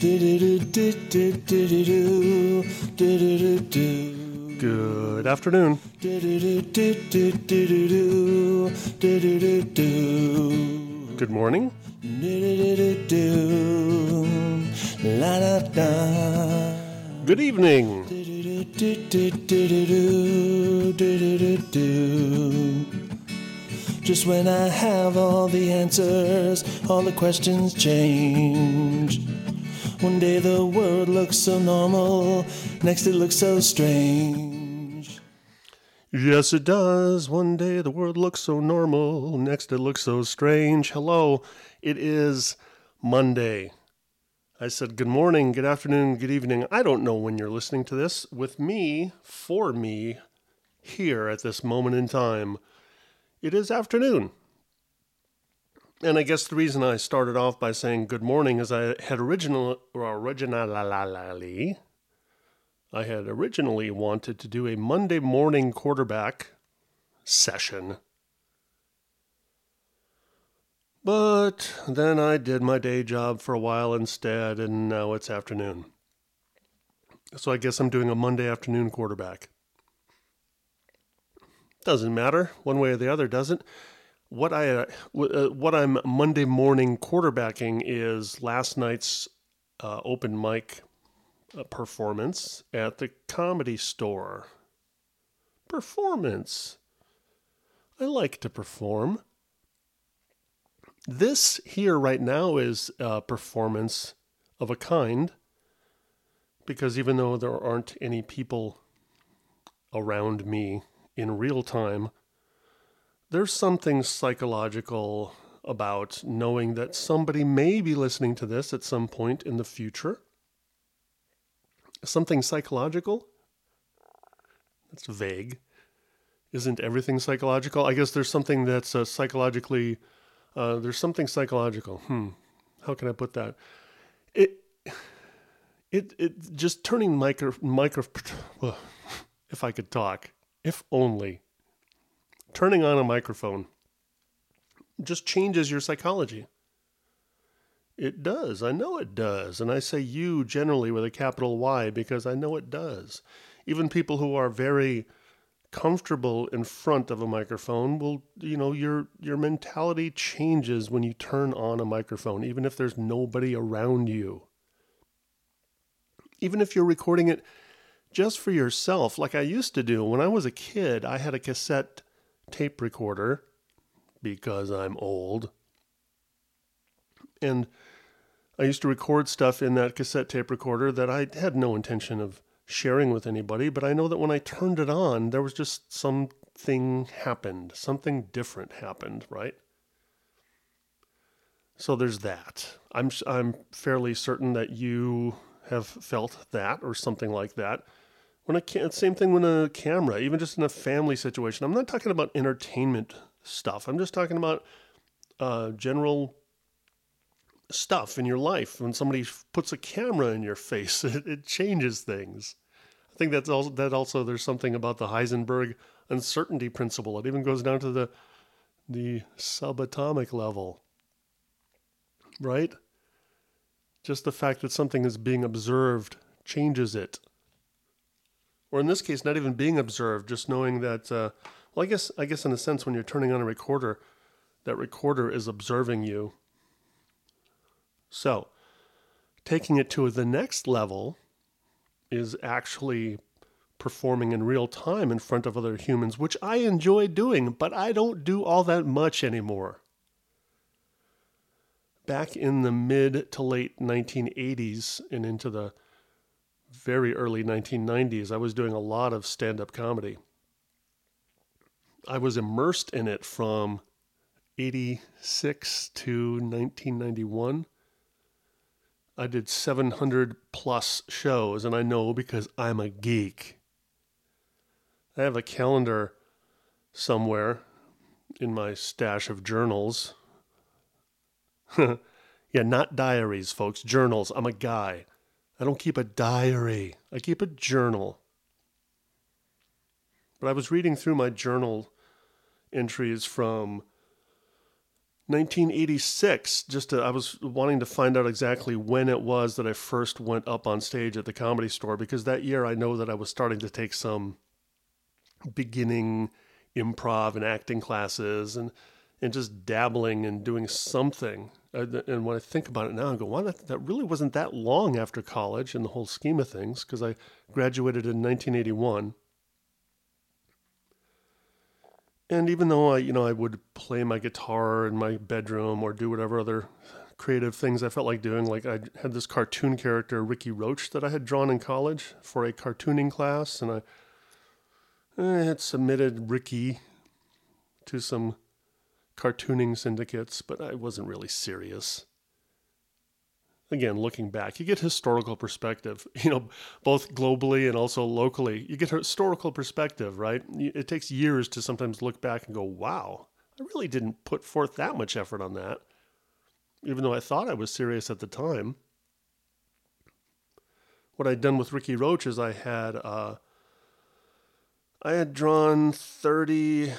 Good afternoon. Good morning. Good evening. Just when I have all the answers, all the questions change. One day the world looks so normal, next it looks so strange. Yes, it does. One day the world looks so normal, next it looks so strange. Hello, it is Monday. I said good morning, good afternoon, good evening. I don't know when you're listening to this. With me, for me, here at this moment in time, it is afternoon. And I guess the reason I started off by saying good morning is I had originally wanted to do a Monday morning quarterback session. But then I did my day job for a while instead, and now it's afternoon. So I guess I'm doing a Monday afternoon quarterback. Doesn't matter, one way or the other, does it? What I'm Monday morning quarterbacking is last night's open mic performance at the Comedy Store. Performance. I like to perform. This here right now is a performance of a kind, because even though there aren't any people around me in real time, there's something psychological about knowing that somebody may be listening to this at some point in the future. Something psychological? That's vague. Isn't everything psychological? I guess there's something that's psychological. How can I put that? It just turning if I could talk, if only. Turning on a microphone just changes your psychology. It does. I know it does. And I say you generally with a capital Y because I know it does. Even people who are very comfortable in front of a microphone will, your mentality changes when you turn on a microphone, even if there's nobody around you. Even if you're recording it just for yourself, like I used to do. When I was a kid, I had a cassette tape recorder because I'm old. And I used to record stuff in that cassette tape recorder that I had no intention of sharing with anybody, but I know that when I turned it on, there was just something happened. Something different happened, right? So there's that. I'm fairly certain that you have felt that or something like that. Same thing with a camera, even just in a family situation. I'm not talking about entertainment stuff. I'm just talking about general stuff in your life. When somebody puts a camera in your face, it changes things. I think that also there's something about the Heisenberg uncertainty principle. It even goes down to the subatomic level, right? Just the fact that something is being observed changes it. Or in this case, not even being observed, just knowing that, I guess in a sense, when you're turning on a recorder, that recorder is observing you. So, taking it to the next level is actually performing in real time in front of other humans, which I enjoy doing, but I don't do all that much anymore. Back in the mid to late 1980s and into the very early 1990s, I was doing a lot of stand-up comedy. I was immersed in it from 86 to 1991. I did 700 plus shows, and I know because I'm a geek. I have a calendar somewhere in my stash of journals. Yeah, not diaries, folks. Journals. I'm a guy. I don't keep a diary. I keep a journal. But I was reading through my journal entries from 1986, I was wanting to find out exactly when it was that I first went up on stage at the Comedy Store, because that year I know that I was starting to take some beginning improv and acting classes and just dabbling and doing something. And when I think about it now, I go, wow, that really wasn't that long after college in the whole scheme of things, because I graduated in 1981. And even though I would play my guitar in my bedroom or do whatever other creative things I felt like doing, like I had this cartoon character, Ricky Roach, that I had drawn in college for a cartooning class, and I had submitted Ricky to some cartooning syndicates, but I wasn't really serious. Again, looking back, you get historical perspective, both globally and also locally. You get historical perspective, right? It takes years to sometimes look back and go, wow, I really didn't put forth that much effort on that, even though I thought I was serious at the time. What I'd done with Ricky Roach is I had drawn 30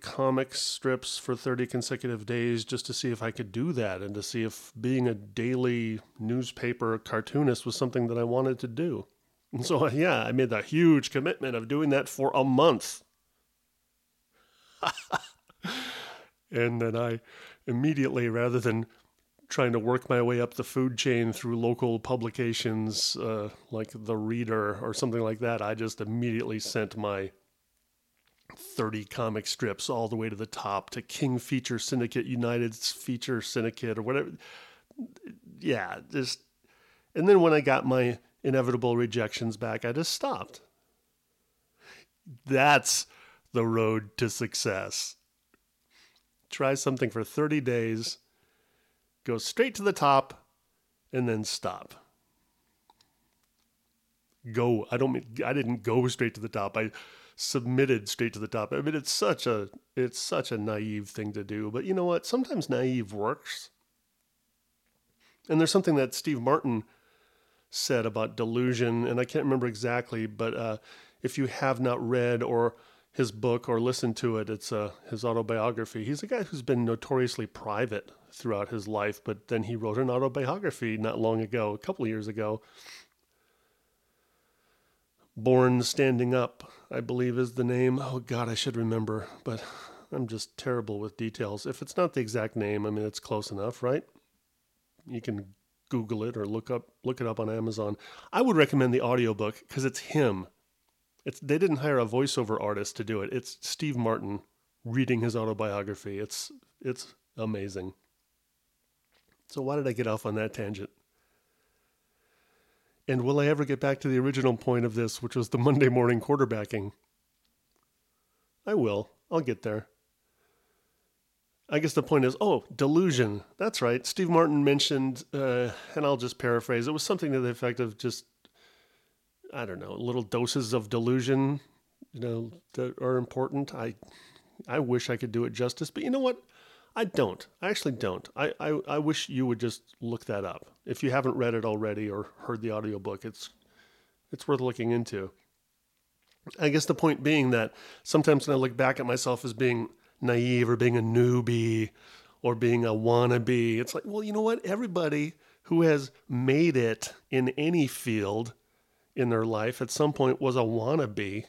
comic strips for 30 consecutive days just to see if I could do that and to see if being a daily newspaper cartoonist was something that I wanted to do. And so, yeah, I made that huge commitment of doing that for a month. And then I immediately, rather than trying to work my way up the food chain through local publications like The Reader or something like that, I just immediately sent my 30 comic strips all the way to the top, to King Feature Syndicate, United Feature Syndicate, or whatever. Yeah, and then when I got my inevitable rejections back, I just stopped. That's the road to success. Try something for 30 days, go straight to the top, and then stop. I didn't go straight to the top. I submitted straight to the top. I mean, it's such a naive thing to do, but you know what? Sometimes naive works. And there's something that Steve Martin said about delusion, and I can't remember exactly, but if you have not read or his book or listened to it, it's his autobiography. He's a guy who's been notoriously private throughout his life, but then he wrote an autobiography not long ago, a couple of years ago. Born Standing Up, I believe, is the name. Oh, God, I should remember, but I'm just terrible with details. If it's not the exact name, I mean, it's close enough, right? You can Google it or look it up on Amazon. I would recommend the audiobook because it's him. They didn't hire a voiceover artist to do it. It's Steve Martin reading his autobiography. It's amazing. So why did I get off on that tangent? And will I ever get back to the original point of this, which was the Monday morning quarterbacking? I will. I'll get there. I guess the point is, delusion. That's right. Steve Martin mentioned, and I'll just paraphrase, it was something to the effect of just, I don't know, little doses of delusion, that are important. I wish I could do it justice, but you know what? I don't. I actually don't. I wish you would just look that up. If you haven't read it already or heard the audiobook, it's worth looking into. I guess the point being that sometimes when I look back at myself as being naive or being a newbie or being a wannabe, it's like, well, you know what? Everybody who has made it in any field in their life at some point was a wannabe.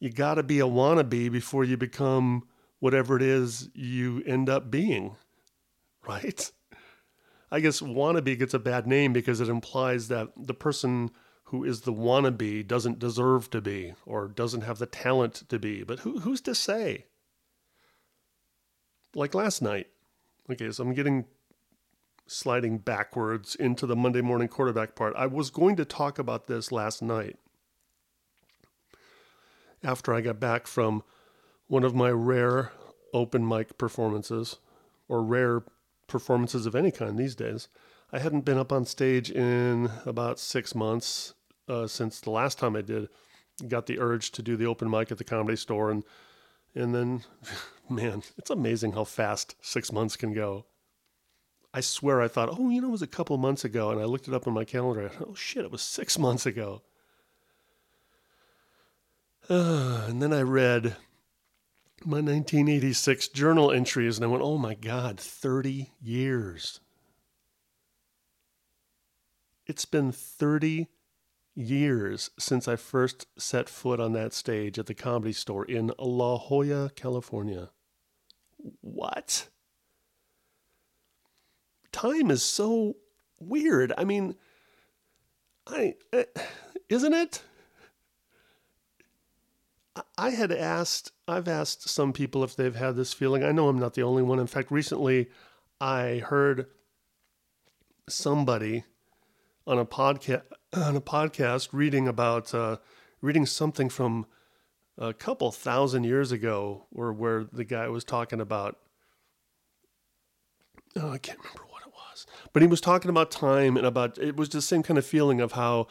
You got to be a wannabe before you become whatever it is you end up being, right? I guess wannabe gets a bad name because it implies that the person who is the wannabe doesn't deserve to be or doesn't have the talent to be. But who's to say? Like last night. Okay, so I'm sliding backwards into the Monday morning quarterback part. I was going to talk about this last night after I got back from one of my rare open mic performances, or rare performances of any kind these days. I hadn't been up on stage in about 6 months since the last time I got the urge to do the open mic at the Comedy Store. And then, man, it's amazing how fast 6 months can go. I swear I thought, it was a couple months ago, and I looked it up on my calendar. And I thought, it was 6 months ago. And then I read My 1986 journal entries, and I went, oh my God, 30 years. It's been 30 years since I first set foot on that stage at the Comedy Store in La Jolla, California. What? Time is so weird. I mean, isn't it? I've asked some people if they've had this feeling. I know I'm not the only one. In fact, recently I heard somebody on a podcast reading about reading something from a couple thousand years ago, or where the guy was talking about, oh, I can't remember what it was, but he was talking about time, and about, it was the same kind of feeling of how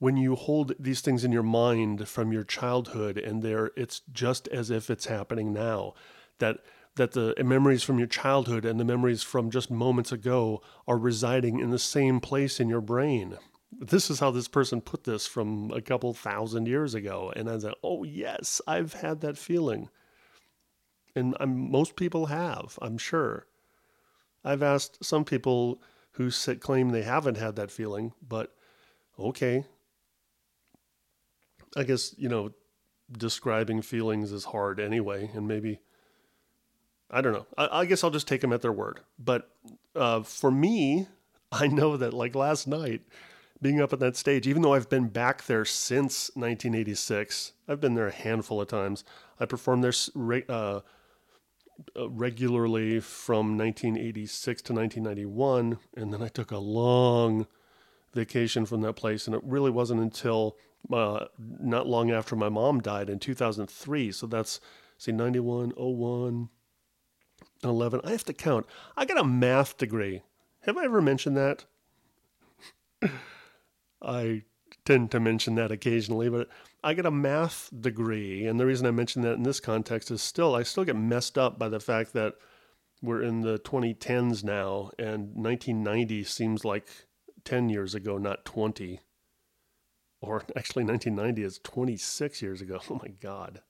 when you hold these things in your mind from your childhood, and it's just as if it's happening now, that the memories from your childhood and the memories from just moments ago are residing in the same place in your brain. This is how this person put this, from a couple thousand years ago. And I said, oh yes, I've had that feeling. And most people have, I'm sure. I've asked some people who claim they haven't had that feeling, but okay. I guess, describing feelings is hard anyway, and maybe, I don't know. I guess I'll just take them at their word. But for me, I know that, like last night, being up on that stage, even though I've been back there since 1986, I've been there a handful of times. I performed there regularly from 1986 to 1991, and then I took a long vacation from that place, and it really wasn't until not long after my mom died in 2003. So that's, 91, 01, 11. I have to count. I got a math degree. Have I ever mentioned that? I tend to mention that occasionally, but I got a math degree. And the reason I mention that in this context is I still get messed up by the fact that we're in the 2010s now, and 1990 seems like 10 years ago, not 20. Or actually, 1990 is 26 years ago. Oh my God.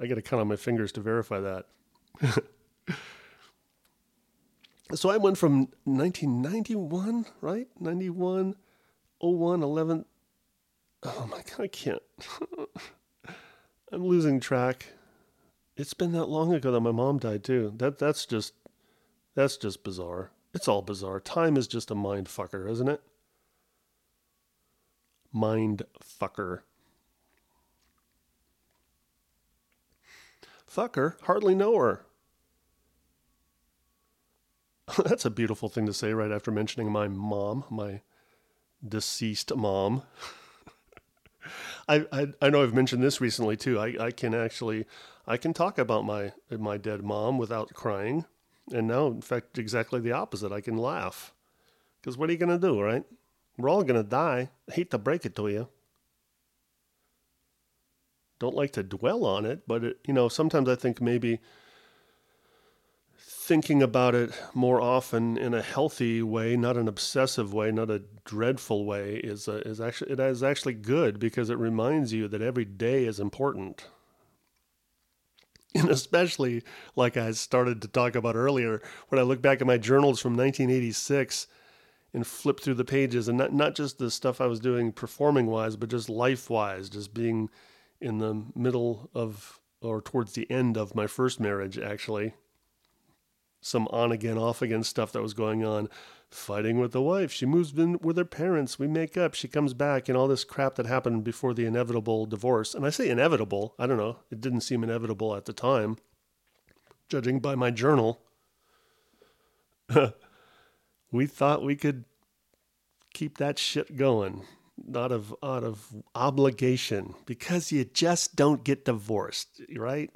I got to count on my fingers to verify that. So I went from 1991, right? 91, 01, 11. Oh my God, I can't. I'm losing track. It's been that long ago that my mom died too. That's just bizarre. It's all bizarre. Time is just a mind fucker, isn't it? Mind fucker. Fucker, hardly know her. That's a beautiful thing to say right after mentioning my mom, my deceased mom. I know I've mentioned this recently too. I can talk about my dead mom without crying. And now, in fact, exactly the opposite. I can laugh. Because what are you going to do, right? We're all going to die. I hate to break it to you. Don't like to dwell on it, but sometimes I think maybe thinking about it more often in a healthy way, not an obsessive way, not a dreadful way, is actually good, because it reminds you that every day is important. And especially, like I started to talk about earlier, when I look back at my journals from 1986 and flip through the pages, and not just the stuff I was doing performing-wise, but just life-wise, just being in the middle of, or towards the end of, my first marriage, actually. Some on-again, off-again stuff that was going on. Fighting with the wife. She moves in with her parents. We make up. She comes back. And all this crap that happened before the inevitable divorce. And I say inevitable. I don't know. It didn't seem inevitable at the time, judging by my journal. We thought we could keep that shit going. Out of obligation. Because you just don't get divorced, right?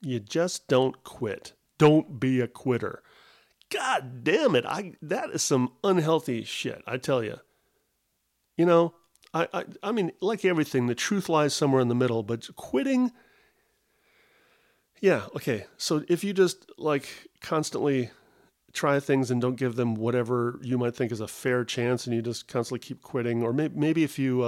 You just don't quit. Don't be a quitter. God damn it. That is some unhealthy shit, I tell you. I mean, like everything, the truth lies somewhere in the middle, but quitting, yeah, okay. So if you just, constantly try things and don't give them whatever you might think is a fair chance, and you just constantly keep quitting, or maybe if you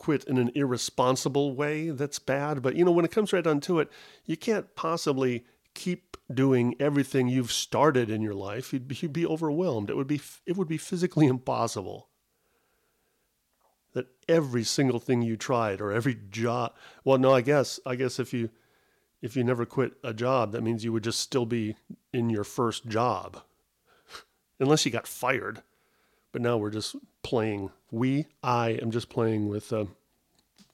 quit in an irresponsible way, that's bad. But, you know, when it comes right down to it, you can't possibly keep doing everything you've started in your life. You'd be overwhelmed. It would be physically impossible that every single thing you tried or every job. Well, no, I guess if you never quit a job, that means you would just still be in your first job. Unless you got fired. But now we're just playing. I am just playing with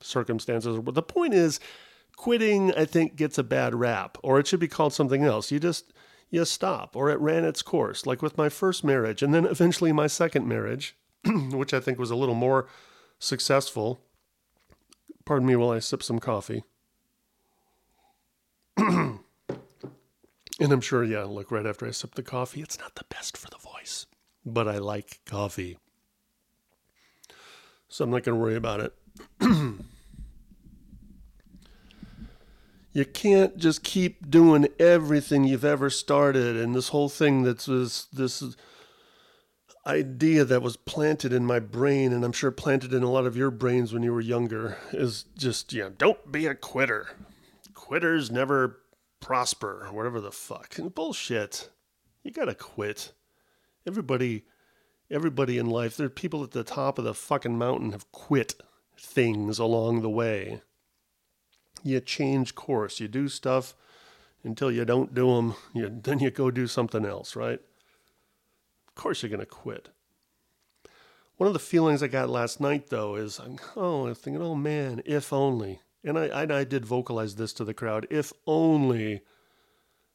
circumstances. But the point is, quitting, I think, gets a bad rap, or it should be called something else. You stop, or it ran its course, like with my first marriage, and then eventually my second marriage, which I think was a little more successful. Pardon me while I sip some coffee. And I'm sure, yeah, look, right after I sip the coffee, it's not the best for the voice. But I like coffee. So I'm not going to worry about it. You can't just keep doing everything you've ever started. And this whole thing that's this idea that was planted in my brain, and I'm sure planted in a lot of your brains when you were younger, is just, yeah, don't be a quitter. Quitters never prosper, whatever the fuck. And bullshit. You got to quit. Everybody in life, there are people at the top of the fucking mountain have quit things along the way. You change course. You do stuff until you don't do them. Then you go do something else, right? Of course you're going to quit. One of the feelings I got last night, though, is, I'm thinking, oh man, if only. And I did vocalize this to the crowd. If only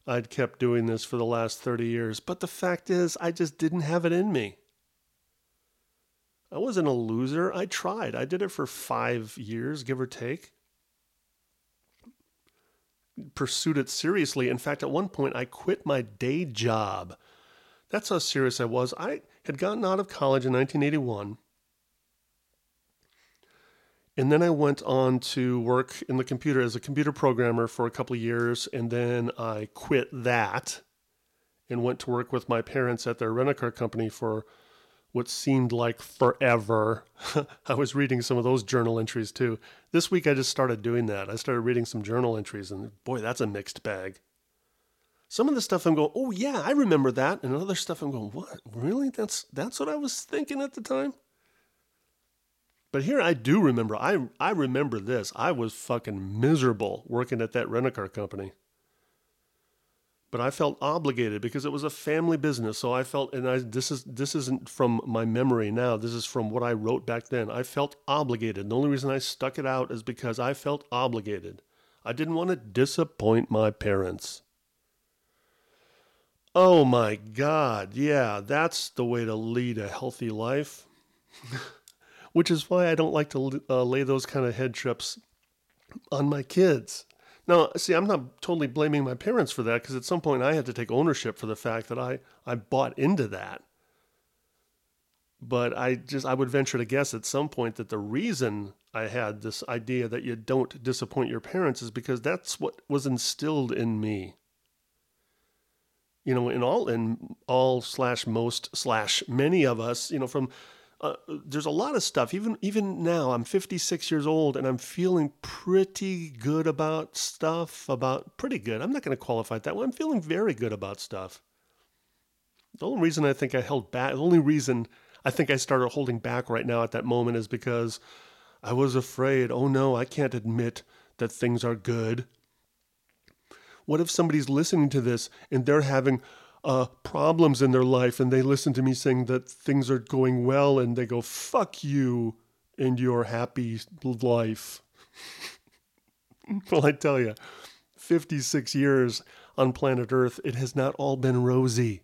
I'd kept doing this for the last 30 years. But the fact is, I just didn't have it in me. I wasn't a loser. I tried. I did it for 5 years, give or take. Pursued it seriously. In fact, at one point, I quit my day job. That's how serious I was. I had gotten out of college in 1981. And then I went on to work in the computer as a computer programmer for a couple of years. And then I quit that and went to work with my parents at their rent-a-car company for what seemed like forever. I was reading some of those journal entries too. This week I just started doing that. I started reading some journal entries, and boy, that's a mixed bag. Some of the stuff I'm going, oh yeah, I remember that. And other stuff I'm going, what? Really? That's what I was thinking at the time? But here I do remember. I remember this. I was fucking miserable working at that rent-a-car company. But I felt obligated because it was a family business. So I felt, and this isn't from my memory now. This is from what I wrote back then. I felt obligated. The only reason I stuck it out is because I felt obligated. I didn't want to disappoint my parents. Oh my God. Yeah, that's the way to lead a healthy life. Which is why I don't like to lay those kind of head trips on my kids. Now, see, I'm not totally blaming my parents for that, because at some point I had to take ownership for the fact that I bought into that. But I would venture to guess at some point that the reason I had this idea that you don't disappoint your parents is because that's what was instilled in me. You know, in all/most/many of us, you know, from... there's a lot of stuff. Even now, I'm 56 years old, and I'm feeling pretty good about stuff. Pretty good. I'm not going to qualify that way. I'm feeling very good about stuff. The only reason I think I held back, the only reason I think I started holding back right now at that moment is because I was afraid. Oh no, I can't admit that things are good. What if somebody's listening to this and they're having problems in their life, and they listen to me saying that things are going well, and they go, fuck you and your happy life. Well, I tell you, 56 years on planet Earth, it has not all been rosy.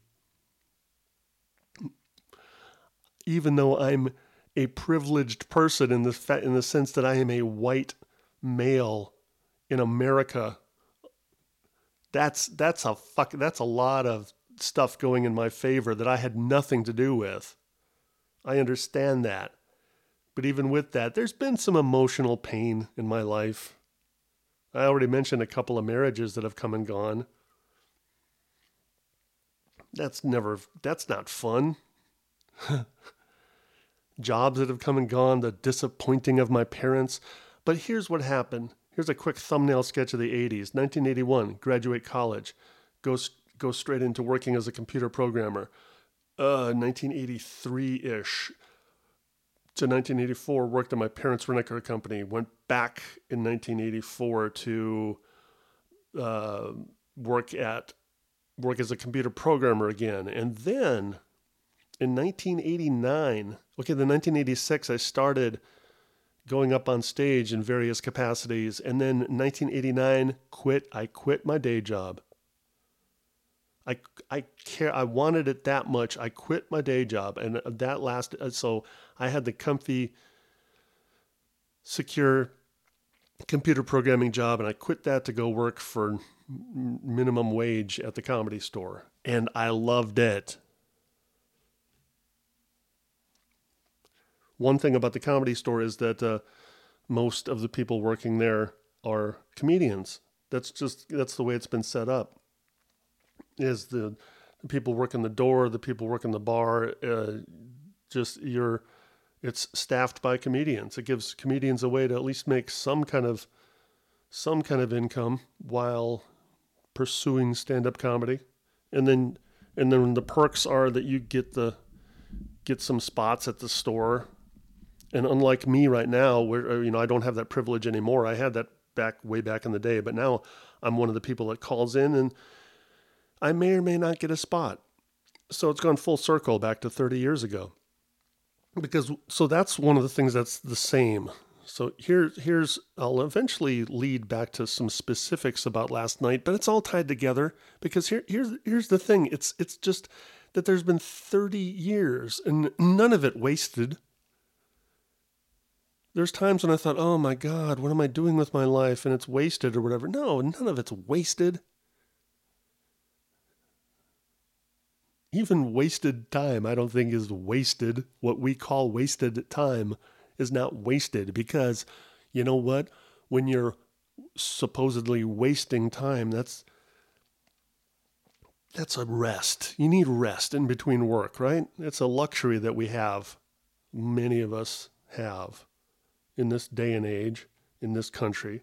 Even though I'm a privileged person in the sense that I am a white male in America, that's a lot of stuff going in my favor that I had nothing to do with. I understand that. But even with that, there's been some emotional pain in my life. I already mentioned a couple of marriages that have come and gone. That's not fun. jobs that have come and gone, the disappointing of my parents. But here's what happened. Here's a quick thumbnail sketch of the 80s. 1981, graduate college. Go straight into working as a computer programmer. 1983-ish to 1984, worked at my parents' rent-a-car company. Went back in 1984 to work as a computer programmer again. And then in 1989, then 1986, I started going up on stage in various capacities. And then 1989, I quit my day job. I wanted it that much. I quit my day job, and that lasted. So I had the comfy, secure computer programming job, and I quit that to go work for minimum wage at the Comedy Store. And I loved it. One thing about the Comedy Store is that most of the people working there are comedians. That's the way it's been set up. Is the people working the door, the people working the bar, it's staffed by comedians. It gives comedians a way to at least make some kind of income while pursuing stand-up comedy. And then the perks are that you get some spots at the store. And unlike me right now, where I don't have that privilege anymore. I had that way back in the day, but now I'm one of the people that calls in, and I may or may not get a spot. So it's gone full circle back to 30 years ago. So that's one of the things that's the same. So here's I'll eventually lead back to some specifics about last night, but it's all tied together because here's the thing. It's just that there's been 30 years and none of it wasted. There's times when I thought, oh my God, what am I doing with my life? And it's wasted or whatever. No, none of it's wasted. Even wasted time, I don't think, is wasted. What we call wasted time is not wasted because, you know what? When you're supposedly wasting time, that's a rest. You need rest in between work, right? It's a luxury that we have, many of us have, in this day and age, in this country.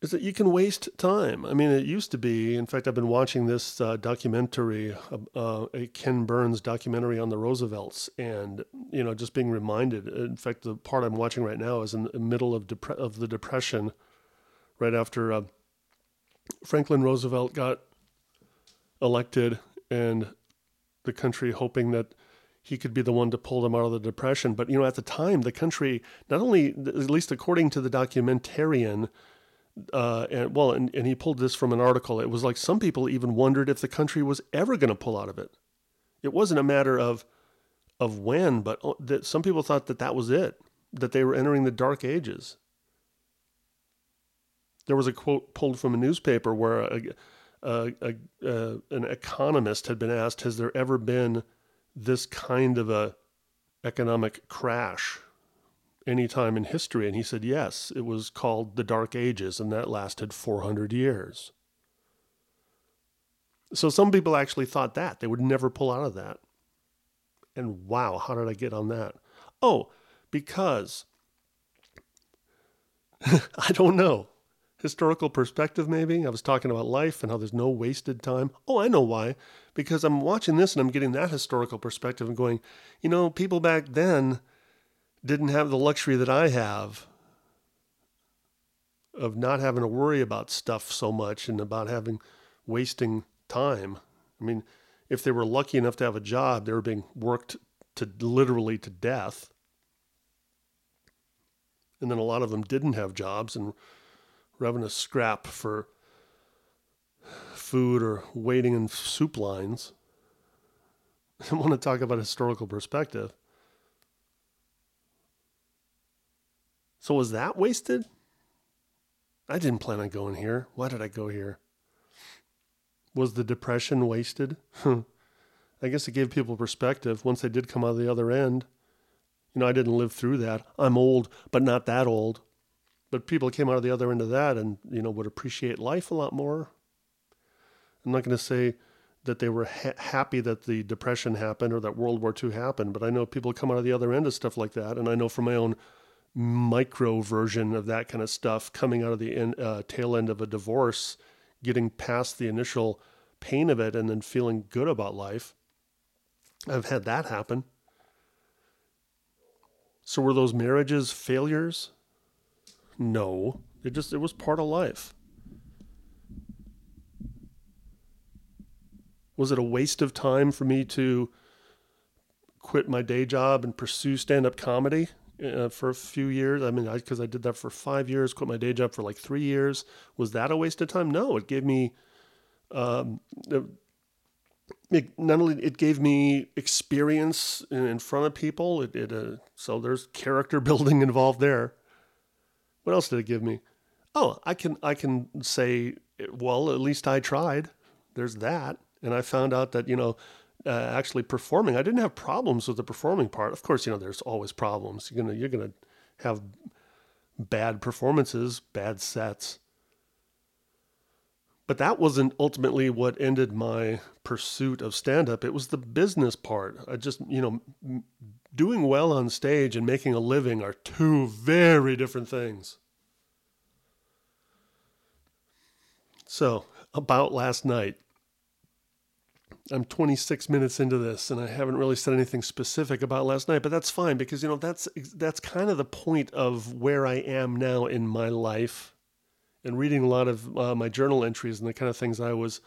Is that you can waste time. I mean, it used to be, in fact, I've been watching this documentary, a Ken Burns documentary on the Roosevelts, and, just being reminded. In fact, the part I'm watching right now is in the middle of the Depression, right after Franklin Roosevelt got elected, and the country hoping that he could be the one to pull them out of the Depression. But, at the time, the country, not only, at least according to the documentarian, and he pulled this from an article. It was like some people even wondered if the country was ever going to pull out of it. It wasn't a matter of when, but that some people thought that was it, that they were entering the Dark Ages. There was a quote pulled from a newspaper where an economist had been asked, "Has there ever been this kind of a economic crash any time in history?" And he said, yes, it was called the Dark Ages, and that lasted 400 years. So some people actually thought that they would never pull out of that. And wow, how did I get on that? Oh, because I don't know. Historical perspective, maybe. I was talking about life and how there's no wasted time. Oh, I know why. Because I'm watching this and I'm getting that historical perspective and going, people back then didn't have the luxury that I have of not having to worry about stuff so much and about wasting time. I mean, if they were lucky enough to have a job, they were being worked to literally to death. And then a lot of them didn't have jobs and were having to scrap for food or waiting in soup lines. I want to talk about historical perspective. So was that wasted? I didn't plan on going here. Why did I go here? Was the Depression wasted? I guess it gave people perspective once they did come out of the other end. I didn't live through that. I'm old, but not that old. But people came out of the other end of that and, would appreciate life a lot more. I'm not going to say that they were happy that the Depression happened or that World War II happened. But I know people come out of the other end of stuff like that. And I know from my own micro version of that kind of stuff, coming out of the tail end of a divorce, getting past the initial pain of it and then feeling good about life. I've had that happen. So were those marriages failures? No, it was part of life. Was it a waste of time for me to quit my day job and pursue stand-up comedy for a few years? I mean, because I did that for 5 years, quit my day job for like 3 years. Was that a waste of time? No, it gave me, it gave me experience in front of people. So there's character building involved there. What else did it give me? Oh, I can say, well, at least I tried. There's that. And I found out that, actually performing, I didn't have problems with the performing part. Of course, there's always problems. You're gonna have bad performances, bad sets. But that wasn't ultimately what ended my pursuit of stand-up. It was the business part. I just, doing well on stage and making a living are two very different things. So, about last night. I'm 26 minutes into this and I haven't really said anything specific about last night, but that's fine because, that's kind of the point of where I am now in my life and reading a lot of my journal entries and the kind of things I was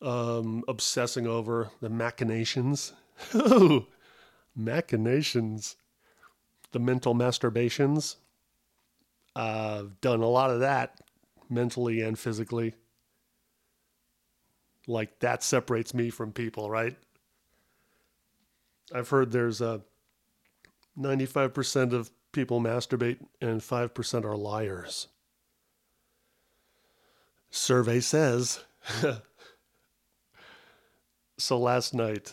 obsessing over, the machinations, the mental masturbations. I've done a lot of that mentally and physically. Like that separates me from people, right? I've heard there's a 95% of people masturbate and 5% are liars. Survey says. So last night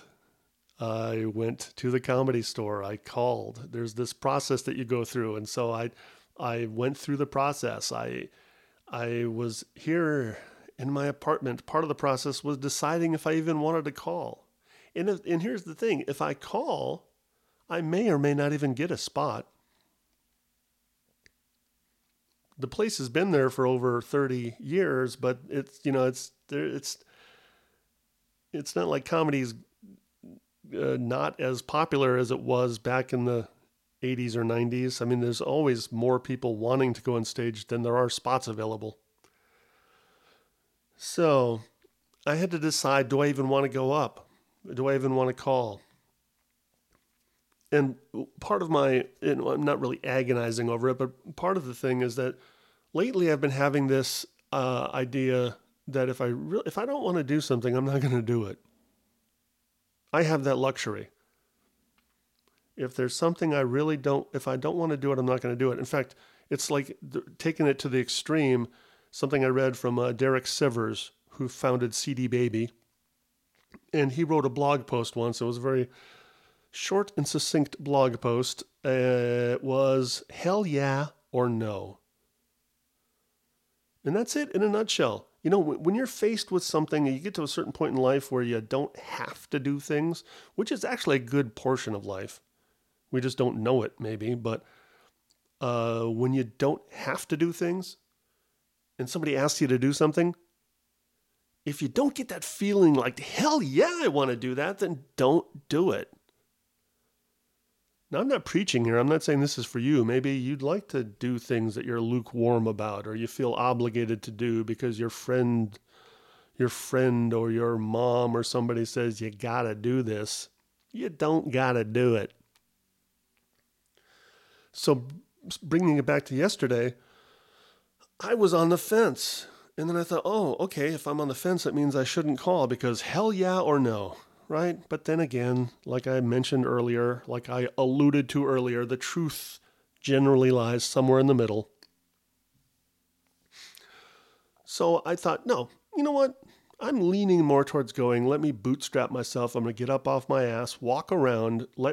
I went to the Comedy Store. I called. There's this process that you go through. And so I went through the process. I was here in my apartment. Part of the process was deciding if I even wanted to call. And here's the thing. If I call, I may or may not even get a spot. The place has been there for over 30 years, but it's not like comedy's not as popular as it was back in the 80s or 90s. I mean, there's always more people wanting to go on stage than there are spots available. So I had to decide, do I even want to go up? Do I even want to call? And part of I'm not really agonizing over it, but part of the thing is that lately I've been having this idea that if I don't want to do something, I'm not going to do it. I have that luxury. If there's something if I don't want to do it, I'm not going to do it. In fact, it's like taking it to the extreme. Something I read from Derek Sivers, who founded CD Baby. And he wrote a blog post once. It was a very short and succinct blog post. It was, hell yeah or no. And that's it in a nutshell. When you're faced with something and you get to a certain point in life where you don't have to do things, which is actually a good portion of life. We just don't know it maybe, but when you don't have to do things, and somebody asks you to do something, if you don't get that feeling like, hell yeah, I want to do that, then don't do it. Now, I'm not preaching here. I'm not saying this is for you. Maybe you'd like to do things that you're lukewarm about or you feel obligated to do because your friend or your mom or somebody says you got to do this. You don't got to do it. So bringing it back to yesterday, I was on the fence, and then I thought, oh, okay, if I'm on the fence, that means I shouldn't call because hell yeah or no, right? But then again, like I mentioned earlier, like I alluded to earlier, the truth generally lies somewhere in the middle. So I thought, no, you know what? I'm leaning more towards going, let me bootstrap myself. I'm going to get up off my ass, walk around, let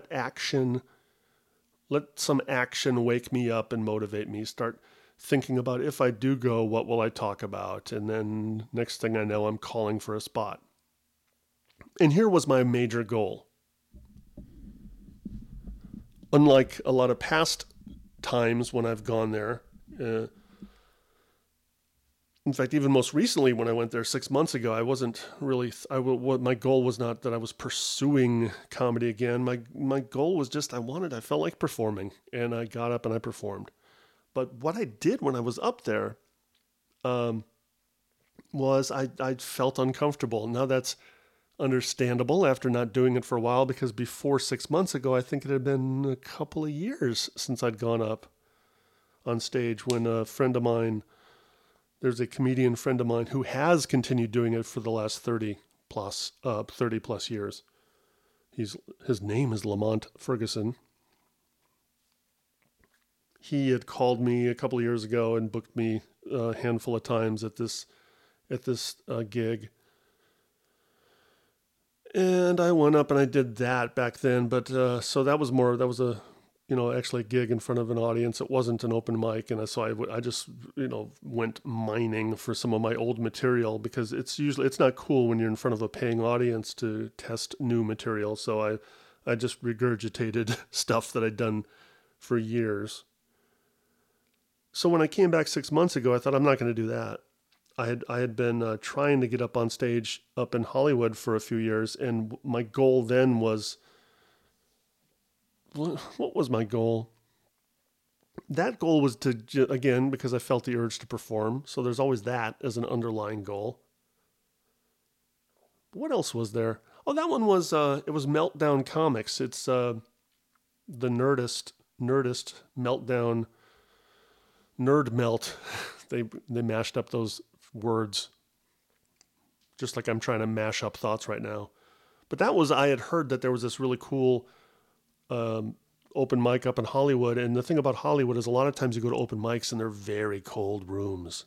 some action wake me up and motivate me, start thinking about if I do go, what will I talk about? And then next thing I know, I'm calling for a spot. And here was my major goal. Unlike a lot of past times when I've gone there, in fact, even most recently when I went there 6 months ago, I wasn't really, my goal was not that I was pursuing comedy again. My goal was just, I felt like performing, and I got up and I performed. But what I did when I was up there, was I felt uncomfortable. Now that's understandable after not doing it for a while, because before 6 months ago, I think it had been a couple of years since I'd gone up on stage when a friend of mine, there's a comedian friend of mine who has continued doing it for the last 30 plus years. His name is Lamont Ferguson. He had called me a couple of years ago and booked me a handful of times at this gig. And I went up and I did that back then. But so that was actually a gig in front of an audience. It wasn't an open mic. And so I just went mining for some of my old material, because it's not cool when you're in front of a paying audience to test new material. So I just regurgitated stuff that I'd done for years. So when I came back 6 months ago, I thought, I'm not going to do that. I had been trying to get up on stage up in Hollywood for a few years, and my goal then was, what was my goal? That goal was to, again, because I felt the urge to perform, so there's always that as an underlying goal. What else was there? Oh, that one was, it was Meltdown Comics. It's the Nerdist Meltdown, Nerd Melt. They mashed up those words, just like I'm trying to mash up thoughts right now. But that was, I had heard that there was this really cool open mic up in Hollywood. And the thing about Hollywood is a lot of times you go to open mics and they're very cold rooms,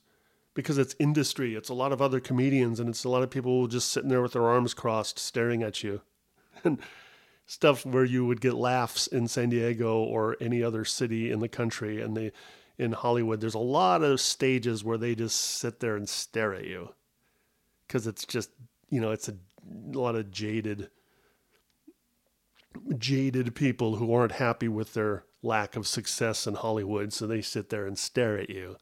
because it's industry. It's a lot of other comedians, and it's a lot of people just sitting there with their arms crossed staring at you. And stuff where you would get laughs in San Diego or any other city in the country. And in Hollywood, there's a lot of stages where they just sit there and stare at you, because it's just, it's a lot of jaded people who aren't happy with their lack of success in Hollywood. So they sit there and stare at you.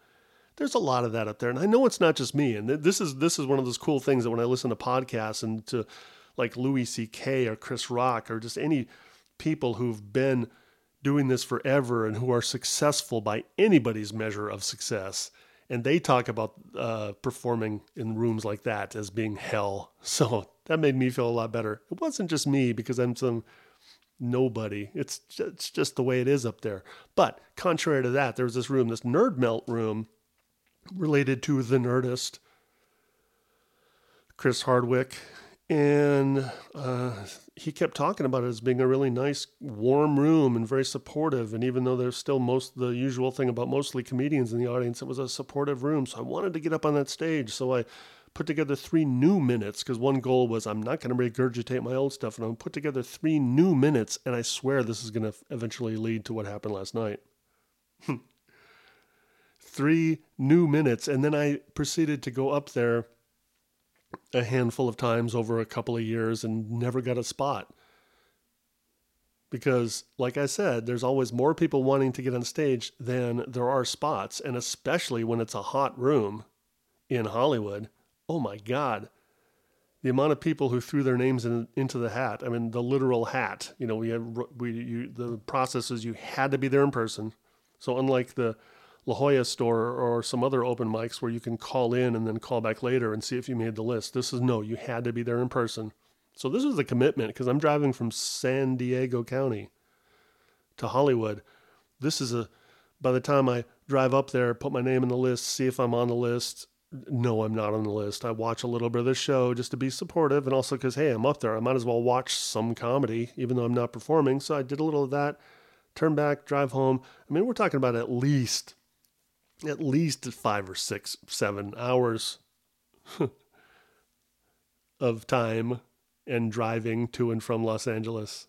There's a lot of that up there. And I know it's not just me. And this is one of those cool things that when I listen to podcasts and to like Louis C.K. or Chris Rock or just any people who've been doing this forever and who are successful by anybody's measure of success. And they talk about performing in rooms like that as being hell. So that made me feel a lot better. It wasn't just me, because I'm some nobody. It's just the way it is up there. But contrary to that, there was this room, this Nerd Melt room related to the Nerdist, Chris Hardwick. And he kept talking about it as being a really nice, warm room and very supportive. And even though there's still the usual thing about mostly comedians in the audience, it was a supportive room. So I wanted to get up on that stage. So I put together 3 new minutes, because one goal was I'm not going to regurgitate my old stuff. And I put together 3 new minutes. And I swear this is going to eventually lead to what happened last night. 3 new minutes. And then I proceeded to go up there a handful of times over a couple of years and never got a spot. Because, like I said, there's always more people wanting to get on stage than there are spots. And especially when it's a hot room in Hollywood. Oh my God. The amount of people who threw their names into the hat. I mean, the literal hat. The process is you had to be there in person. So unlike the La Jolla store or some other open mics where you can call in and then call back later and see if you made the list. This is no, you had to be there in person. So this was a commitment, because I'm driving from San Diego County to Hollywood. This is by the time I drive up there, put my name in the list, see if I'm on the list. No, I'm not on the list. I watch a little bit of the show just to be supportive, and also because, hey, I'm up there. I might as well watch some comedy, even though I'm not performing. So I did a little of that, turn back, drive home. I mean, we're talking about at least 5 or 6, 7 hours of time and driving to and from Los Angeles.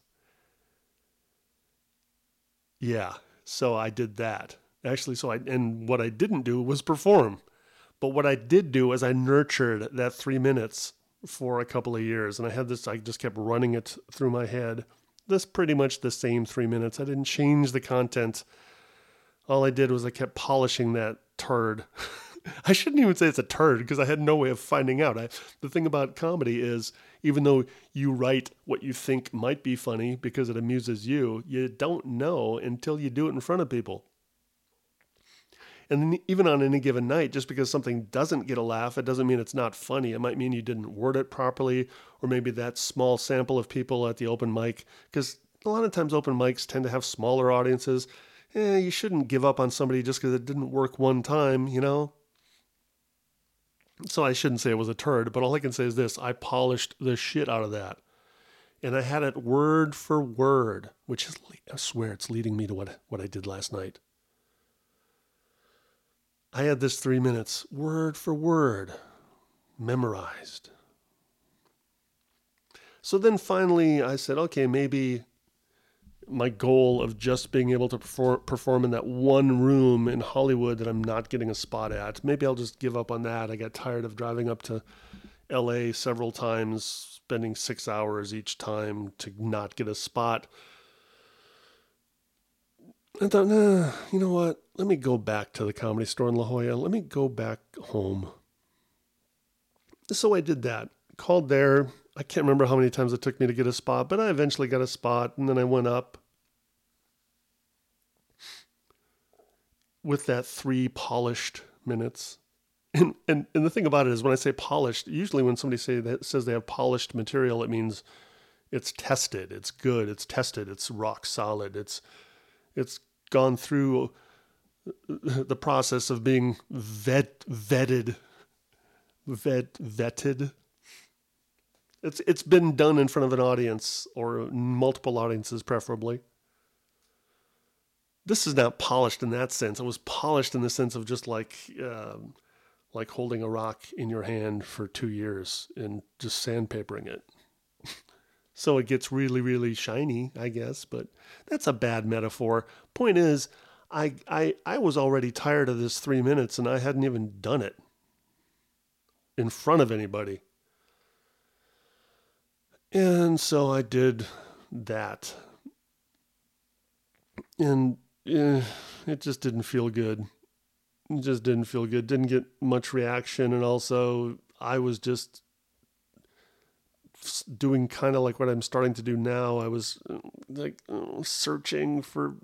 Yeah, so I did that. Actually, and what I didn't do was perform. But what I did do is I nurtured that 3 minutes for a couple of years. And I had this, I just kept running it through my head. That's pretty much the same 3 minutes. I didn't change the content. All I did was I kept polishing that turd. I shouldn't even say it's a turd because I had no way of finding out. The thing about comedy is, even though you write what you think might be funny because it amuses you, you don't know until you do it in front of people. And then even on any given night, just because something doesn't get a laugh, it doesn't mean it's not funny. It might mean you didn't word it properly, or maybe that small sample of people at the open mic, because a lot of times open mics tend to have smaller audiences. You shouldn't give up on somebody just because it didn't work one time, you know? So I shouldn't say it was a turd, but all I can say is this. I polished the shit out of that. And I had it word for word, which is, I swear it's leading me to what I did last night. I had this 3 minutes, word for word, memorized. So then finally I said, okay, maybe my goal of just being able to perform in that one room in Hollywood that I'm not getting a spot at, maybe I'll just give up on that. I got tired of driving up to LA several times, spending 6 hours each time to not get a spot. I thought, nah, you know what? Let me go back to the Comedy Store in La Jolla. Let me go back home. So I did that. Called there. I can't remember how many times it took me to get a spot, but I eventually got a spot, and then I went up with that 3 polished minutes. And the thing about it is, when I say polished, usually when somebody says they have polished material, it means it's tested, it's good, it's tested, it's rock solid, it's gone through the process of being vetted. It's been done in front of an audience, or multiple audiences preferably. This is not polished in that sense. It was polished in the sense of just like holding a rock in your hand for 2 years and just sandpapering it. So it gets really, really shiny, I guess. But that's a bad metaphor. Point is, I was already tired of this 3 minutes, and I hadn't even done it in front of anybody. And so I did that. And it just didn't feel good. It just didn't feel good. Didn't get much reaction. And also, I was just doing kind of like what I'm starting to do now. I was like searching for...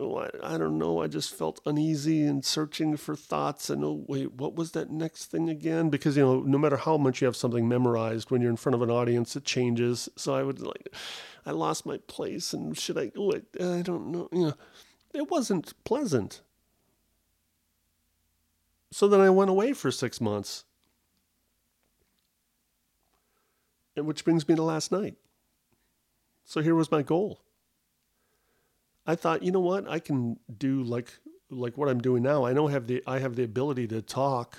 I don't know. I just felt uneasy and searching for thoughts. And oh, wait, what was that next thing again? Because, you know, no matter how much you have something memorized, when you're in front of an audience, it changes. So I would like, I lost my place and should I, oh, I don't know. You know, it wasn't pleasant. So then I went away for 6 months. And which brings me to last night. So here was my goal. I thought, you know what? I can do like what I'm doing now. I have the ability to talk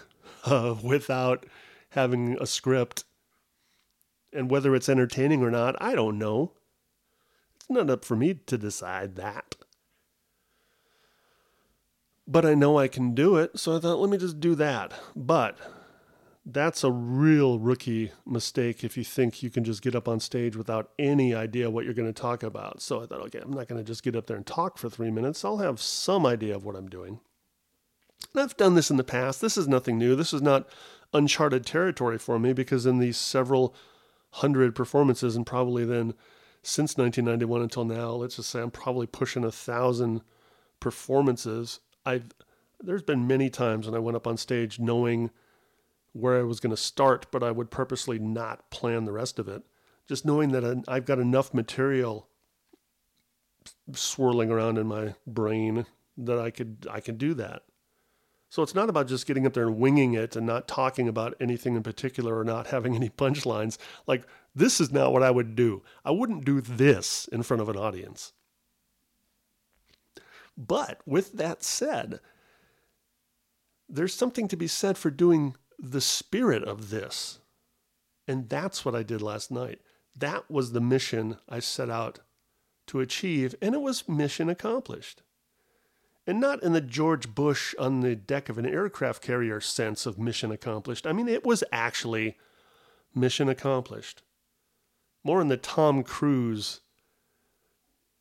without having a script, and whether it's entertaining or not, I don't know. It's not up for me to decide that. But I know I can do it, so I thought, let me just do that. But that's a real rookie mistake if you think you can just get up on stage without any idea what you're going to talk about. So I thought, okay, I'm not going to just get up there and talk for 3 minutes. I'll have some idea of what I'm doing. And I've done this in the past. This is nothing new. This is not uncharted territory for me, because in these several hundred performances, and probably then since 1991 until now, let's just say I'm probably pushing 1,000 performances. There's been many times when I went up on stage knowing where I was going to start, but I would purposely not plan the rest of it. Just knowing that I've got enough material swirling around in my brain that I could do that. So it's not about just getting up there and winging it and not talking about anything in particular or not having any punchlines. Like, this is not what I would do. I wouldn't do this in front of an audience. But with that said, there's something to be said for doing the spirit of this. And that's what I did last night. That was the mission I set out to achieve, and it was mission accomplished. And not in the George Bush on the deck of an aircraft carrier sense of mission accomplished. I mean, it was actually Mission accomplished. More in the Tom Cruise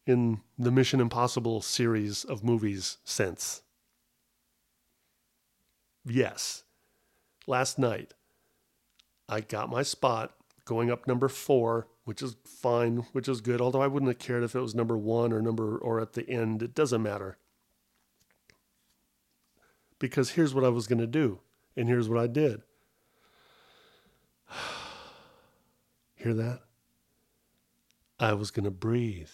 in the Mission Impossible series of movies sense. Yes. Last night, I got my spot going up number 4, which is fine, which is good. Although I wouldn't have cared if it was number 1 or at the end. It doesn't matter. Because here's what I was going to do. And here's what I did. Hear that? I was going to breathe.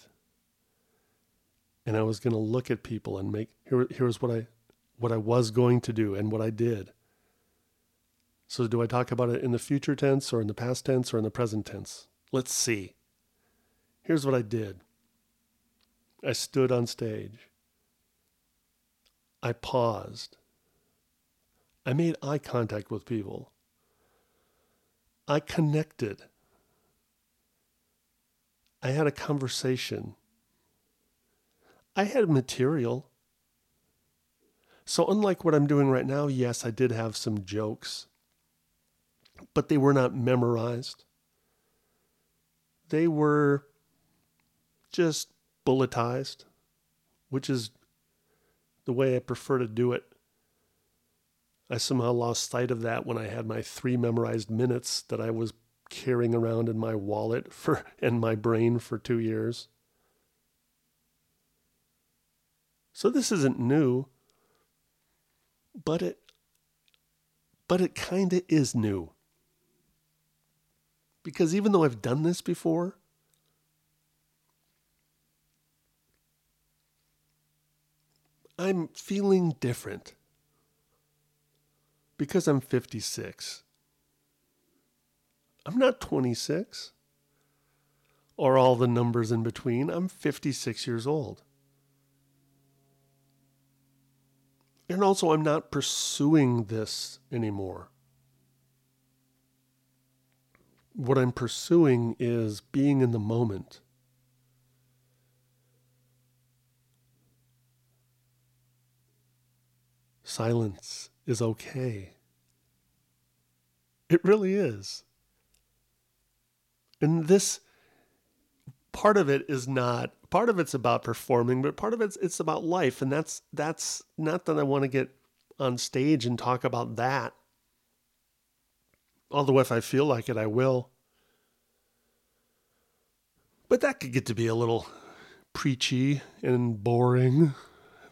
And I was going to look at people and make... Here's what I was going to do and what I did. So do I talk about it in the future tense or in the past tense or in the present tense? Let's see. Here's what I did. I stood on stage. I paused. I made eye contact with people. I connected. I had a conversation. I had material. So unlike what I'm doing right now, yes, I did have some jokes, but they were not memorized. They were just bulletized, which is the way I prefer to do it. I somehow lost sight of that when I had my 3 memorized minutes that I was carrying around in my wallet and my brain for 2 years. So this isn't new, but it kind of is new. Because even though I've done this before, I'm feeling different. Because I'm 56. I'm not 26. Or all the numbers in between. I'm 56 years old. And also, I'm not pursuing this anymore. What I'm pursuing is being in the moment. Silence is okay. It really is. And this part of it is not... Part of it's about performing, but part of it's about life. And that's not that I want to get on stage and talk about that. Although if I feel like it, I will. But that could get to be a little preachy and boring,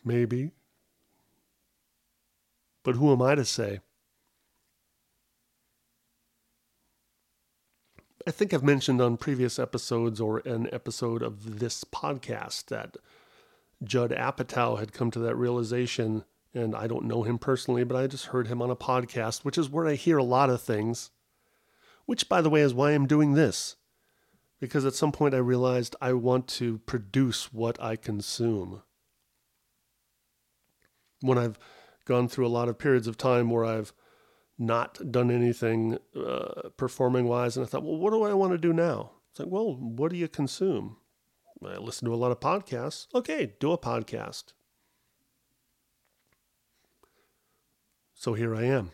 maybe. But who am I to say? I think I've mentioned on previous episodes or an episode of this podcast that Judd Apatow had come to that realization, and I don't know him personally, but I just heard him on a podcast, which is where I hear a lot of things, which, by the way, is why I'm doing this, because at some point I realized I want to produce what I consume. When I've gone through a lot of periods of time where I've not done anything performing-wise. And I thought, well, what do I want to do now? It's like, well, what do you consume? I listen to a lot of podcasts. Okay, do a podcast. So here I am.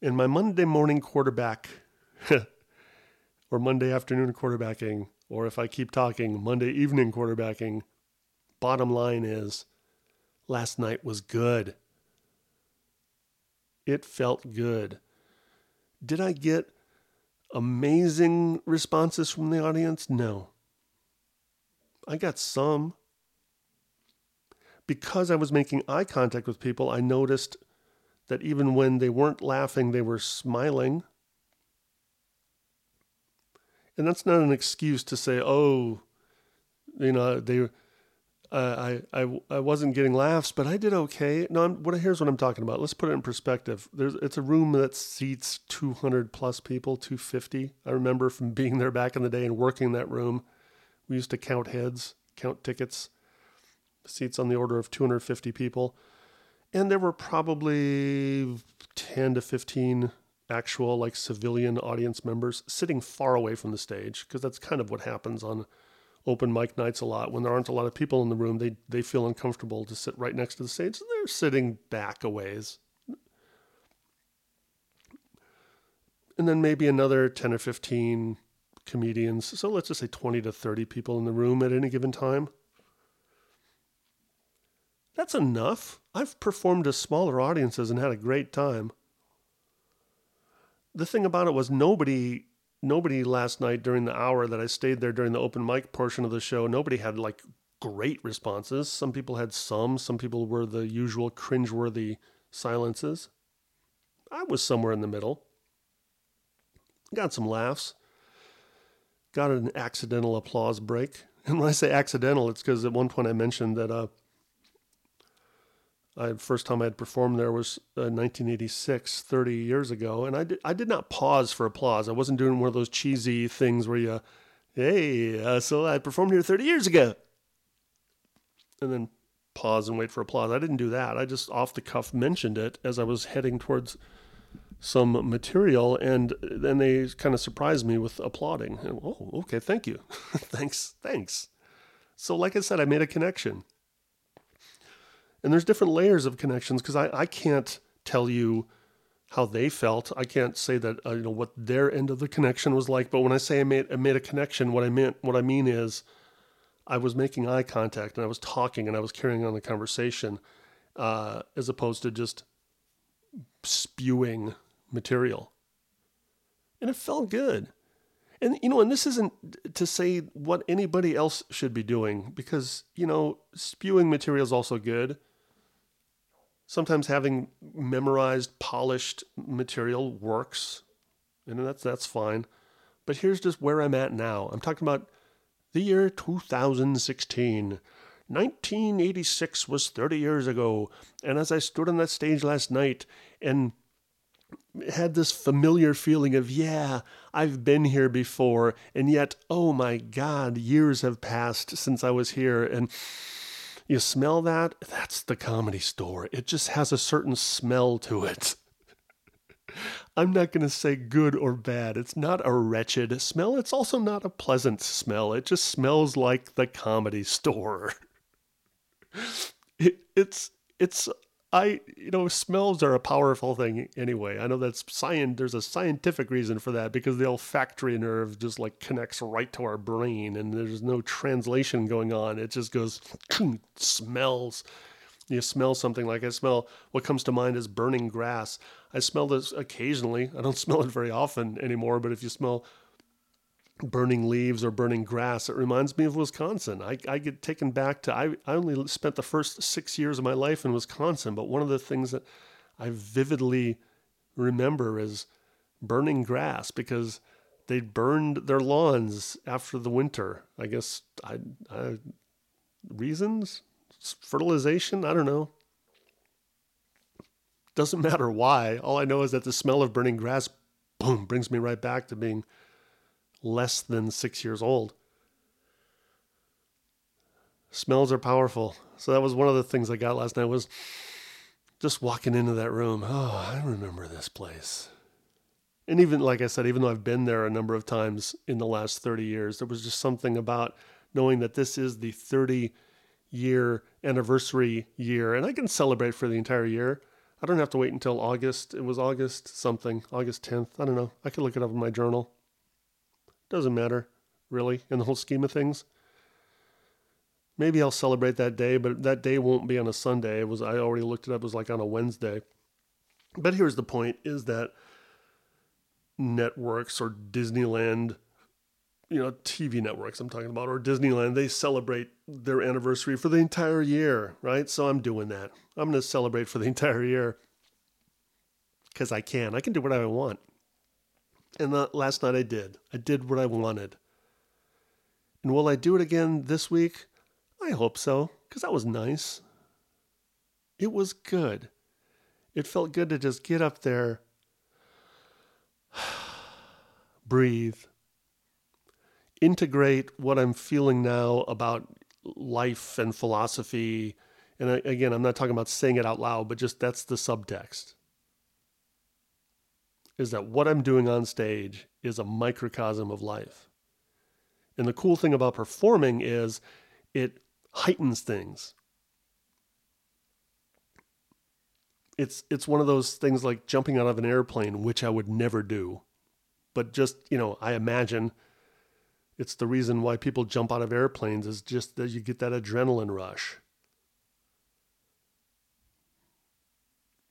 In my Monday morning quarterback, or Monday afternoon quarterbacking, or if I keep talking, Monday evening quarterbacking, bottom line is, last night was good. It felt good. Did I get amazing responses from the audience? No. I got some. Because I was making eye contact with people, I noticed that even when they weren't laughing, they were smiling. And that's not an excuse to say, oh, you know, I wasn't getting laughs, but I did okay. No, here's what I'm talking about. Let's put it in perspective. It's a room that seats 200 plus people, 250. I remember from being there back in the day and working that room. We used to count heads, count tickets, seats on the order of 250 people. And there were probably 10 to 15 actual like civilian audience members sitting far away from the stage, because that's kind of what happens on open mic nights a lot. When there aren't a lot of people in the room, they feel uncomfortable to sit right next to the stage. So they're sitting back a ways. and then maybe another 10 or 15 comedians. So let's just say 20 to 30 people in the room at any given time. That's enough. I've performed to smaller audiences and had a great time. The thing about it was nobody last night during the hour that I stayed there during the open mic portion of the show, nobody had like great responses. Some people had some people were the usual cringeworthy silences. I was somewhere in the middle. Got some laughs. Got an accidental applause break. And when I say accidental, it's because at one point I mentioned that first time I had performed there was 1986, 30 years ago, and I did not pause for applause. I wasn't doing one of those cheesy things where you, so I performed here 30 years ago, and then pause and wait for applause. I didn't do that. I just off the cuff mentioned it as I was heading towards some material, and then they kind of surprised me with applauding. And, oh, okay, thank you. thanks. So like I said, I made a connection. And there's different layers of connections because I can't tell you how they felt. I can't say that what their end of the connection was like. But when I say I made a connection, what I mean is I was making eye contact and I was talking and I was carrying on the conversation as opposed to just spewing material. And it felt good. And, and this isn't to say what anybody else should be doing because, spewing material is also good. Sometimes having memorized, polished material works, that's fine. But here's just where I'm at now. I'm talking about the year 2016. 1986 was 30 years ago, and as I stood on that stage last night and had this familiar feeling of, I've been here before, and yet, oh my God, years have passed since I was here, and you smell that? That's the Comedy Store. It just has a certain smell to it. I'm not going to say good or bad. It's not a wretched smell. It's also not a pleasant smell. It just smells like the Comedy Store. Smells are a powerful thing anyway. I know there's a scientific reason for that because the olfactory nerve just like connects right to our brain and there's no translation going on. It just goes, smells. You smell something like I smell what comes to mind is burning grass. I smell this occasionally. I don't smell it very often anymore, but if you smell burning leaves or burning grass, it reminds me of Wisconsin. I get taken back to, I only spent the first 6 years of my life in Wisconsin, but one of the things that I vividly remember is burning grass because they burned their lawns after the winter. I guess reasons? Fertilization? I don't know. Doesn't matter why. All I know is that the smell of burning grass, boom, brings me right back to being less than 6 years old. Smells are powerful. So that was one of the things I got last night was just walking into that room. Oh, I remember this place. And even, like I said, even though I've been there a number of times in the last 30 years, there was just something about knowing that this is the 30-year anniversary year. And I can celebrate for the entire year. I don't have to wait until August. It was August 10th. I don't know. I could look it up in my journal. Doesn't matter, really, in the whole scheme of things. Maybe I'll celebrate that day, but that day won't be on a Sunday. I already looked it up. It was like on a Wednesday. But here's the point, is that networks or Disneyland, TV networks I'm talking about, or Disneyland, they celebrate their anniversary for the entire year, right? So I'm doing that. I'm going to celebrate for the entire year because I can. I can do what I want. And last night I did. I did what I wanted. And will I do it again this week? I hope so, because that was nice. It was good. It felt good to just get up there, breathe, integrate what I'm feeling now about life and philosophy. And again, I'm not talking about saying it out loud, but just that's the subtext. Is that what I'm doing on stage is a microcosm of life. And the cool thing about performing is it heightens things. It's one of those things like jumping out of an airplane, which I would never do. But just, you know, I imagine it's the reason why people jump out of airplanes is just that you get that adrenaline rush.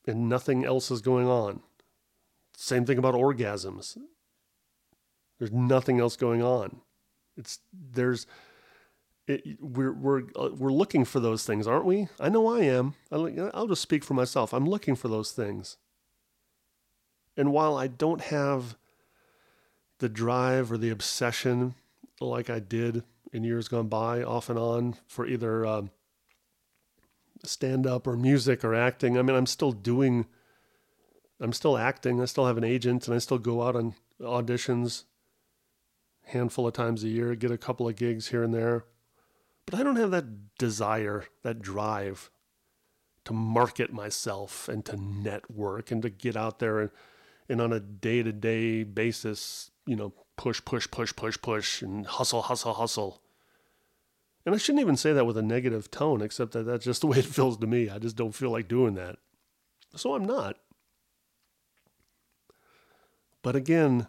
And nothing else is going on. Same thing about orgasms. There's nothing else going on. We're looking for those things, aren't we? I know I am. I'll just speak for myself. I'm looking for those things. And while I don't have the drive or the obsession like I did in years gone by, off and on, for either stand-up or music or acting, I mean, I'm still acting. I still have an agent, and I still go out on auditions a handful of times a year, get a couple of gigs here and there. But I don't have that desire, that drive to market myself and to network and to get out there and on a day-to-day basis, you know, push and hustle. And I shouldn't even say that with a negative tone, except that that's just the way it feels to me. I just don't feel like doing that. So I'm not. But again,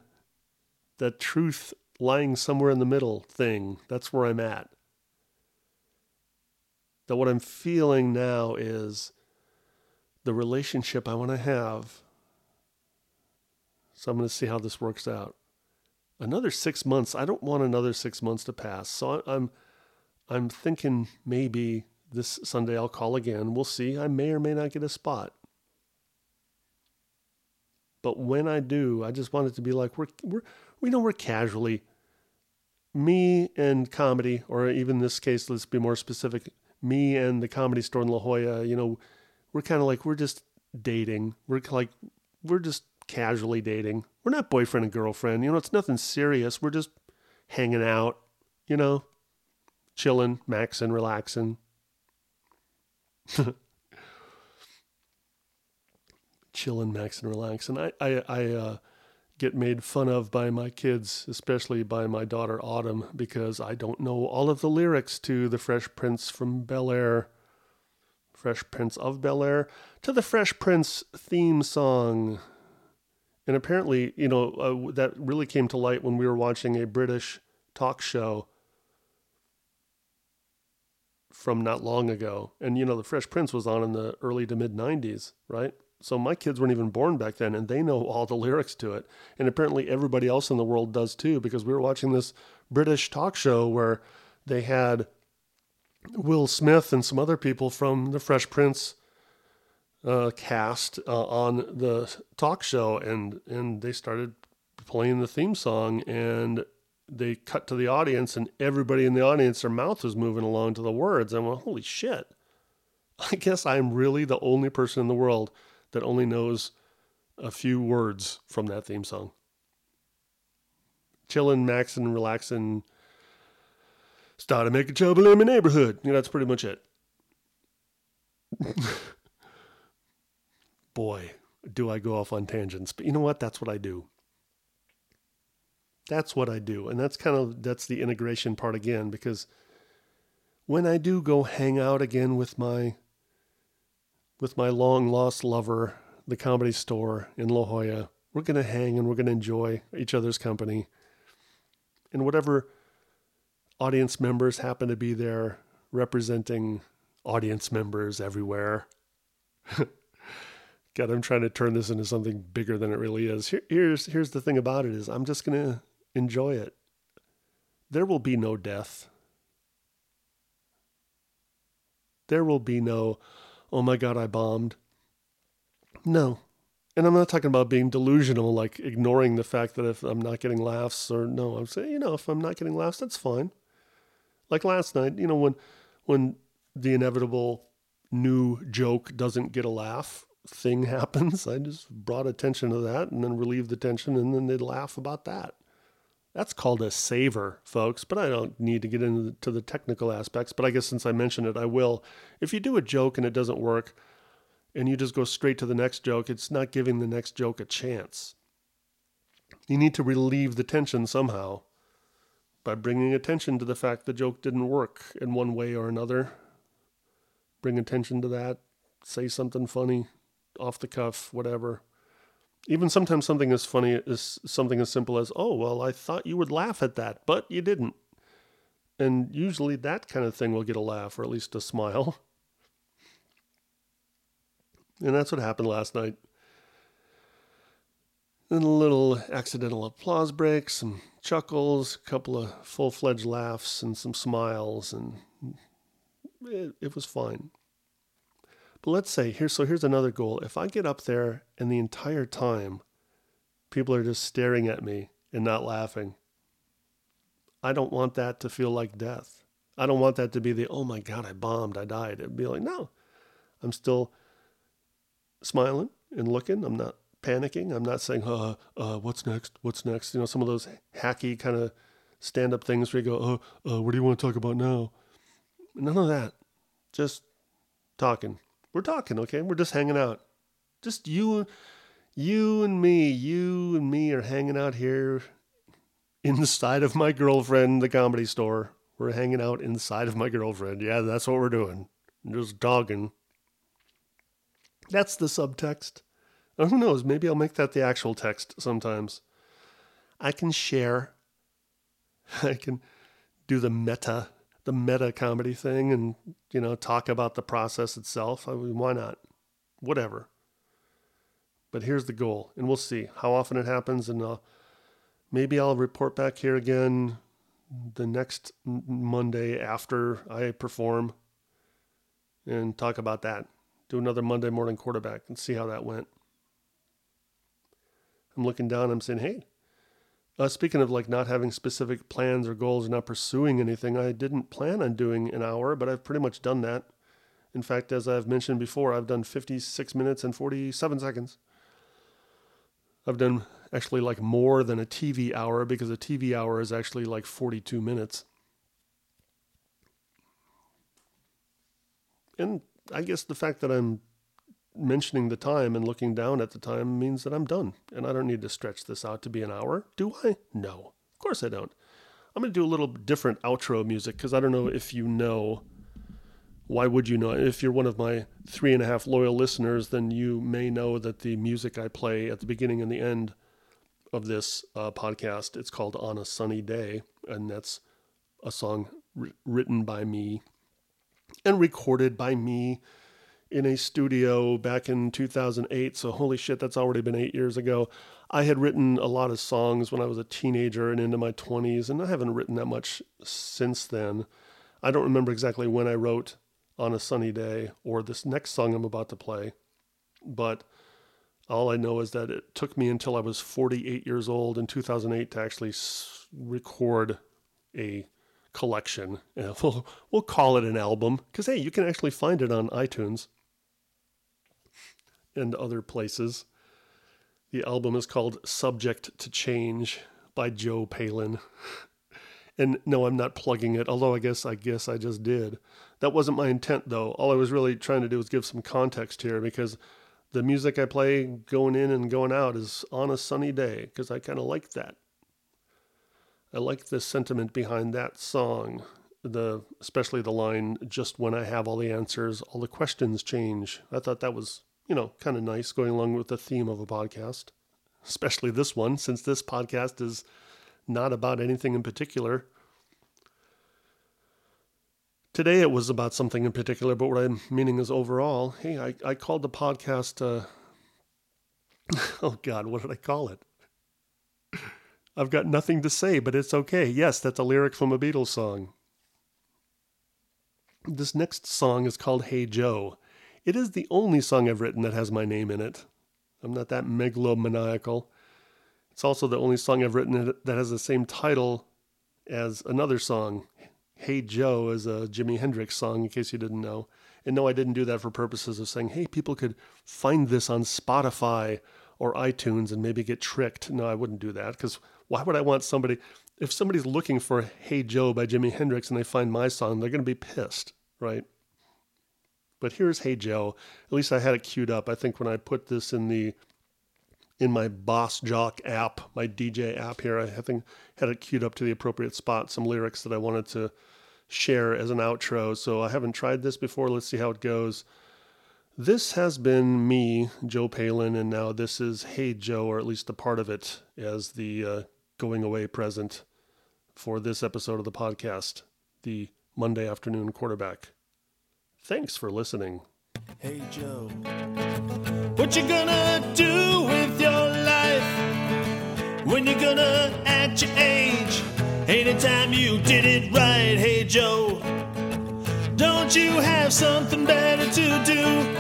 that truth lying somewhere in the middle thing, that's where I'm at. That what I'm feeling now is the relationship I want to have. So I'm going to see how this works out. Another 6 months. I don't want another 6 months to pass. So I'm thinking maybe this Sunday I'll call again. We'll see. I may or may not get a spot. But when I do, I just want it to be like we're casually, me and comedy, or even in this case, let's be more specific, me and the Comedy Store in La Jolla, you know, we're kind of like, we're just dating. We're just casually dating. We're not boyfriend and girlfriend. You know, it's nothing serious. We're just hanging out, you know, chilling, maxing, relaxing. Chilling, maxing, relaxing. I get made fun of by my kids, especially by my daughter Autumn, because I don't know all of the lyrics to the Fresh Prince from Bel-Air, Fresh Prince of Bel-Air, to the Fresh Prince theme song. And apparently, you know, that really came to light when we were watching a British talk show from not long ago. And, you know, the Fresh Prince was on in the early to mid 90s, right? So my kids weren't even born back then, and they know all the lyrics to it. And apparently everybody else in the world does too, because we were watching this British talk show where they had Will Smith and some other people from the Fresh Prince cast on the talk show, and they started playing the theme song, and they cut to the audience, and everybody in the audience, their mouth was moving along to the words. And I went, holy shit, I guess I'm really the only person in the world that only knows a few words from that theme song. Chillin', maxin', relaxin', started making trouble in my neighborhood. You know, that's pretty much it. Boy, do I go off on tangents. But you know what? That's what I do. That's what I do. And that's the integration part again, because when I do go hang out again with my long-lost lover, the Comedy Store in La Jolla, we're going to hang and we're going to enjoy each other's company. And whatever audience members happen to be there representing audience members everywhere. God, I'm trying to turn this into something bigger than it really is. Here's the thing about it is I'm just going to enjoy it. There will be no death. There will be no, oh my God, I bombed. No. And I'm not talking about being delusional, like ignoring the fact that if I'm not getting laughs or no, I'm saying, you know, if I'm not getting laughs, that's fine. Like last night, you know, when the inevitable new joke doesn't get a laugh thing happens, I just brought attention to that and then relieved the tension, and then they'd laugh about that. That's called a savor, folks, but I don't need to get into the technical aspects, but I guess since I mentioned it, I will. If you do a joke and it doesn't work, and you just go straight to the next joke, it's not giving the next joke a chance. You need to relieve the tension somehow by bringing attention to the fact the joke didn't work in one way or another. Bring attention to that, say something funny, off the cuff, whatever. Even sometimes something as funny as something as simple as, oh, well, I thought you would laugh at that, but you didn't. And usually that kind of thing will get a laugh, or at least a smile. And that's what happened last night. And a little accidental applause break, some chuckles, a couple of full-fledged laughs, and some smiles, and it was fine. But let's say, here's another goal. If I get up there and the entire time people are just staring at me and not laughing, I don't want that to feel like death. I don't want that to be the, oh my God, I bombed, I died. It'd be like, no, I'm still smiling and looking. I'm not panicking. I'm not saying, what's next? What's next? You know, some of those hacky kind of stand-up things where you go, what do you want to talk about now? None of that. Just talking. We're talking, okay? We're just hanging out. Just you and me. You and me are hanging out here inside of my girlfriend, the Comedy Store. We're hanging out inside of my girlfriend. Yeah, that's what we're doing. Just talking. That's the subtext. Or who knows? Maybe I'll make that the actual text sometimes. I can share. I can do the meta comedy thing and, you know, talk about the process itself. I mean, why not? Whatever. But here's the goal, and we'll see how often it happens, and maybe I'll report back here again the next Monday after I perform and talk about that. Do another Monday morning quarterback and see how that went. I'm looking down, I'm saying, hey, speaking of like not having specific plans or goals or not pursuing anything, I didn't plan on doing an hour, but I've pretty much done that. In fact, as I've mentioned before, I've done 56 minutes and 47 seconds. I've done actually like more than a TV hour, because a TV hour is actually like 42 minutes. And I guess the fact that I'm mentioning the time and looking down at the time means that I'm done, and I don't need to stretch this out to be an hour. Do I? No, of course I don't. I'm going to do a little different outro music, because I don't know if you know. Why would you know? If you're one of my 3.5 loyal listeners, then you may know that the music I play at the beginning and the end of this podcast, it's called On a Sunny Day, and that's a song written by me and recorded by me in a studio back in 2008. So holy shit, that's already been 8 years ago. I had written a lot of songs when I was a teenager and into my 20s, and I haven't written that much since then. I don't remember exactly when I wrote On a Sunny Day or this next song I'm about to play, but all I know is that it took me until I was 48 years old in 2008 to actually record a collection. Yeah, we'll call it an album, because hey, you can actually find it on iTunes and other places. The album is called Subject to Change by Joe Palin. And no, I'm not plugging it, although I guess I just did. That wasn't my intent, though. All I was really trying to do was give some context here, because the music I play going in and going out is On a Sunny Day, because I kind of like that. I like the sentiment behind that song, especially the line, just when I have all the answers, all the questions change. I thought that was, you know, kind of nice, going along with the theme of a podcast, especially this one, since this podcast is not about anything in particular. Today it was about something in particular, but what I'm meaning is overall, hey, I called the podcast, oh God, what did I call it? I've got nothing to say, but it's okay. Yes, that's a lyric from a Beatles song. This next song is called Hey Joe. It is the only song I've written that has my name in it. I'm not that megalomaniacal. It's also the only song I've written that has the same title as another song. Hey Joe is a Jimi Hendrix song, in case you didn't know. And no, I didn't do that for purposes of saying, hey, people could find this on Spotify or iTunes and maybe get tricked. No, I wouldn't do that, because why would I want somebody, if somebody's looking for Hey Joe by Jimi Hendrix and they find my song, they're going to be pissed, right? But here's Hey Joe. At least I had it queued up. I think when I put this in my Boss Jock app, my DJ app here, I think had it queued up to the appropriate spot, some lyrics that I wanted to share as an outro. So I haven't tried this before. Let's see how it goes. This has been me, Joe Palin, and now this is Hey Joe, or at least a part of it, as the going away present for this episode of the podcast, the Monday Afternoon Quarterback. Thanks for listening. Hey Joe, what you gonna do with your life? When you gonna at your age? Ain't it time you did it right? Hey Joe, don't you have something better to do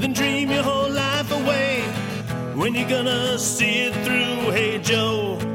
than dream your whole life away? When you gonna see it through? Hey Joe.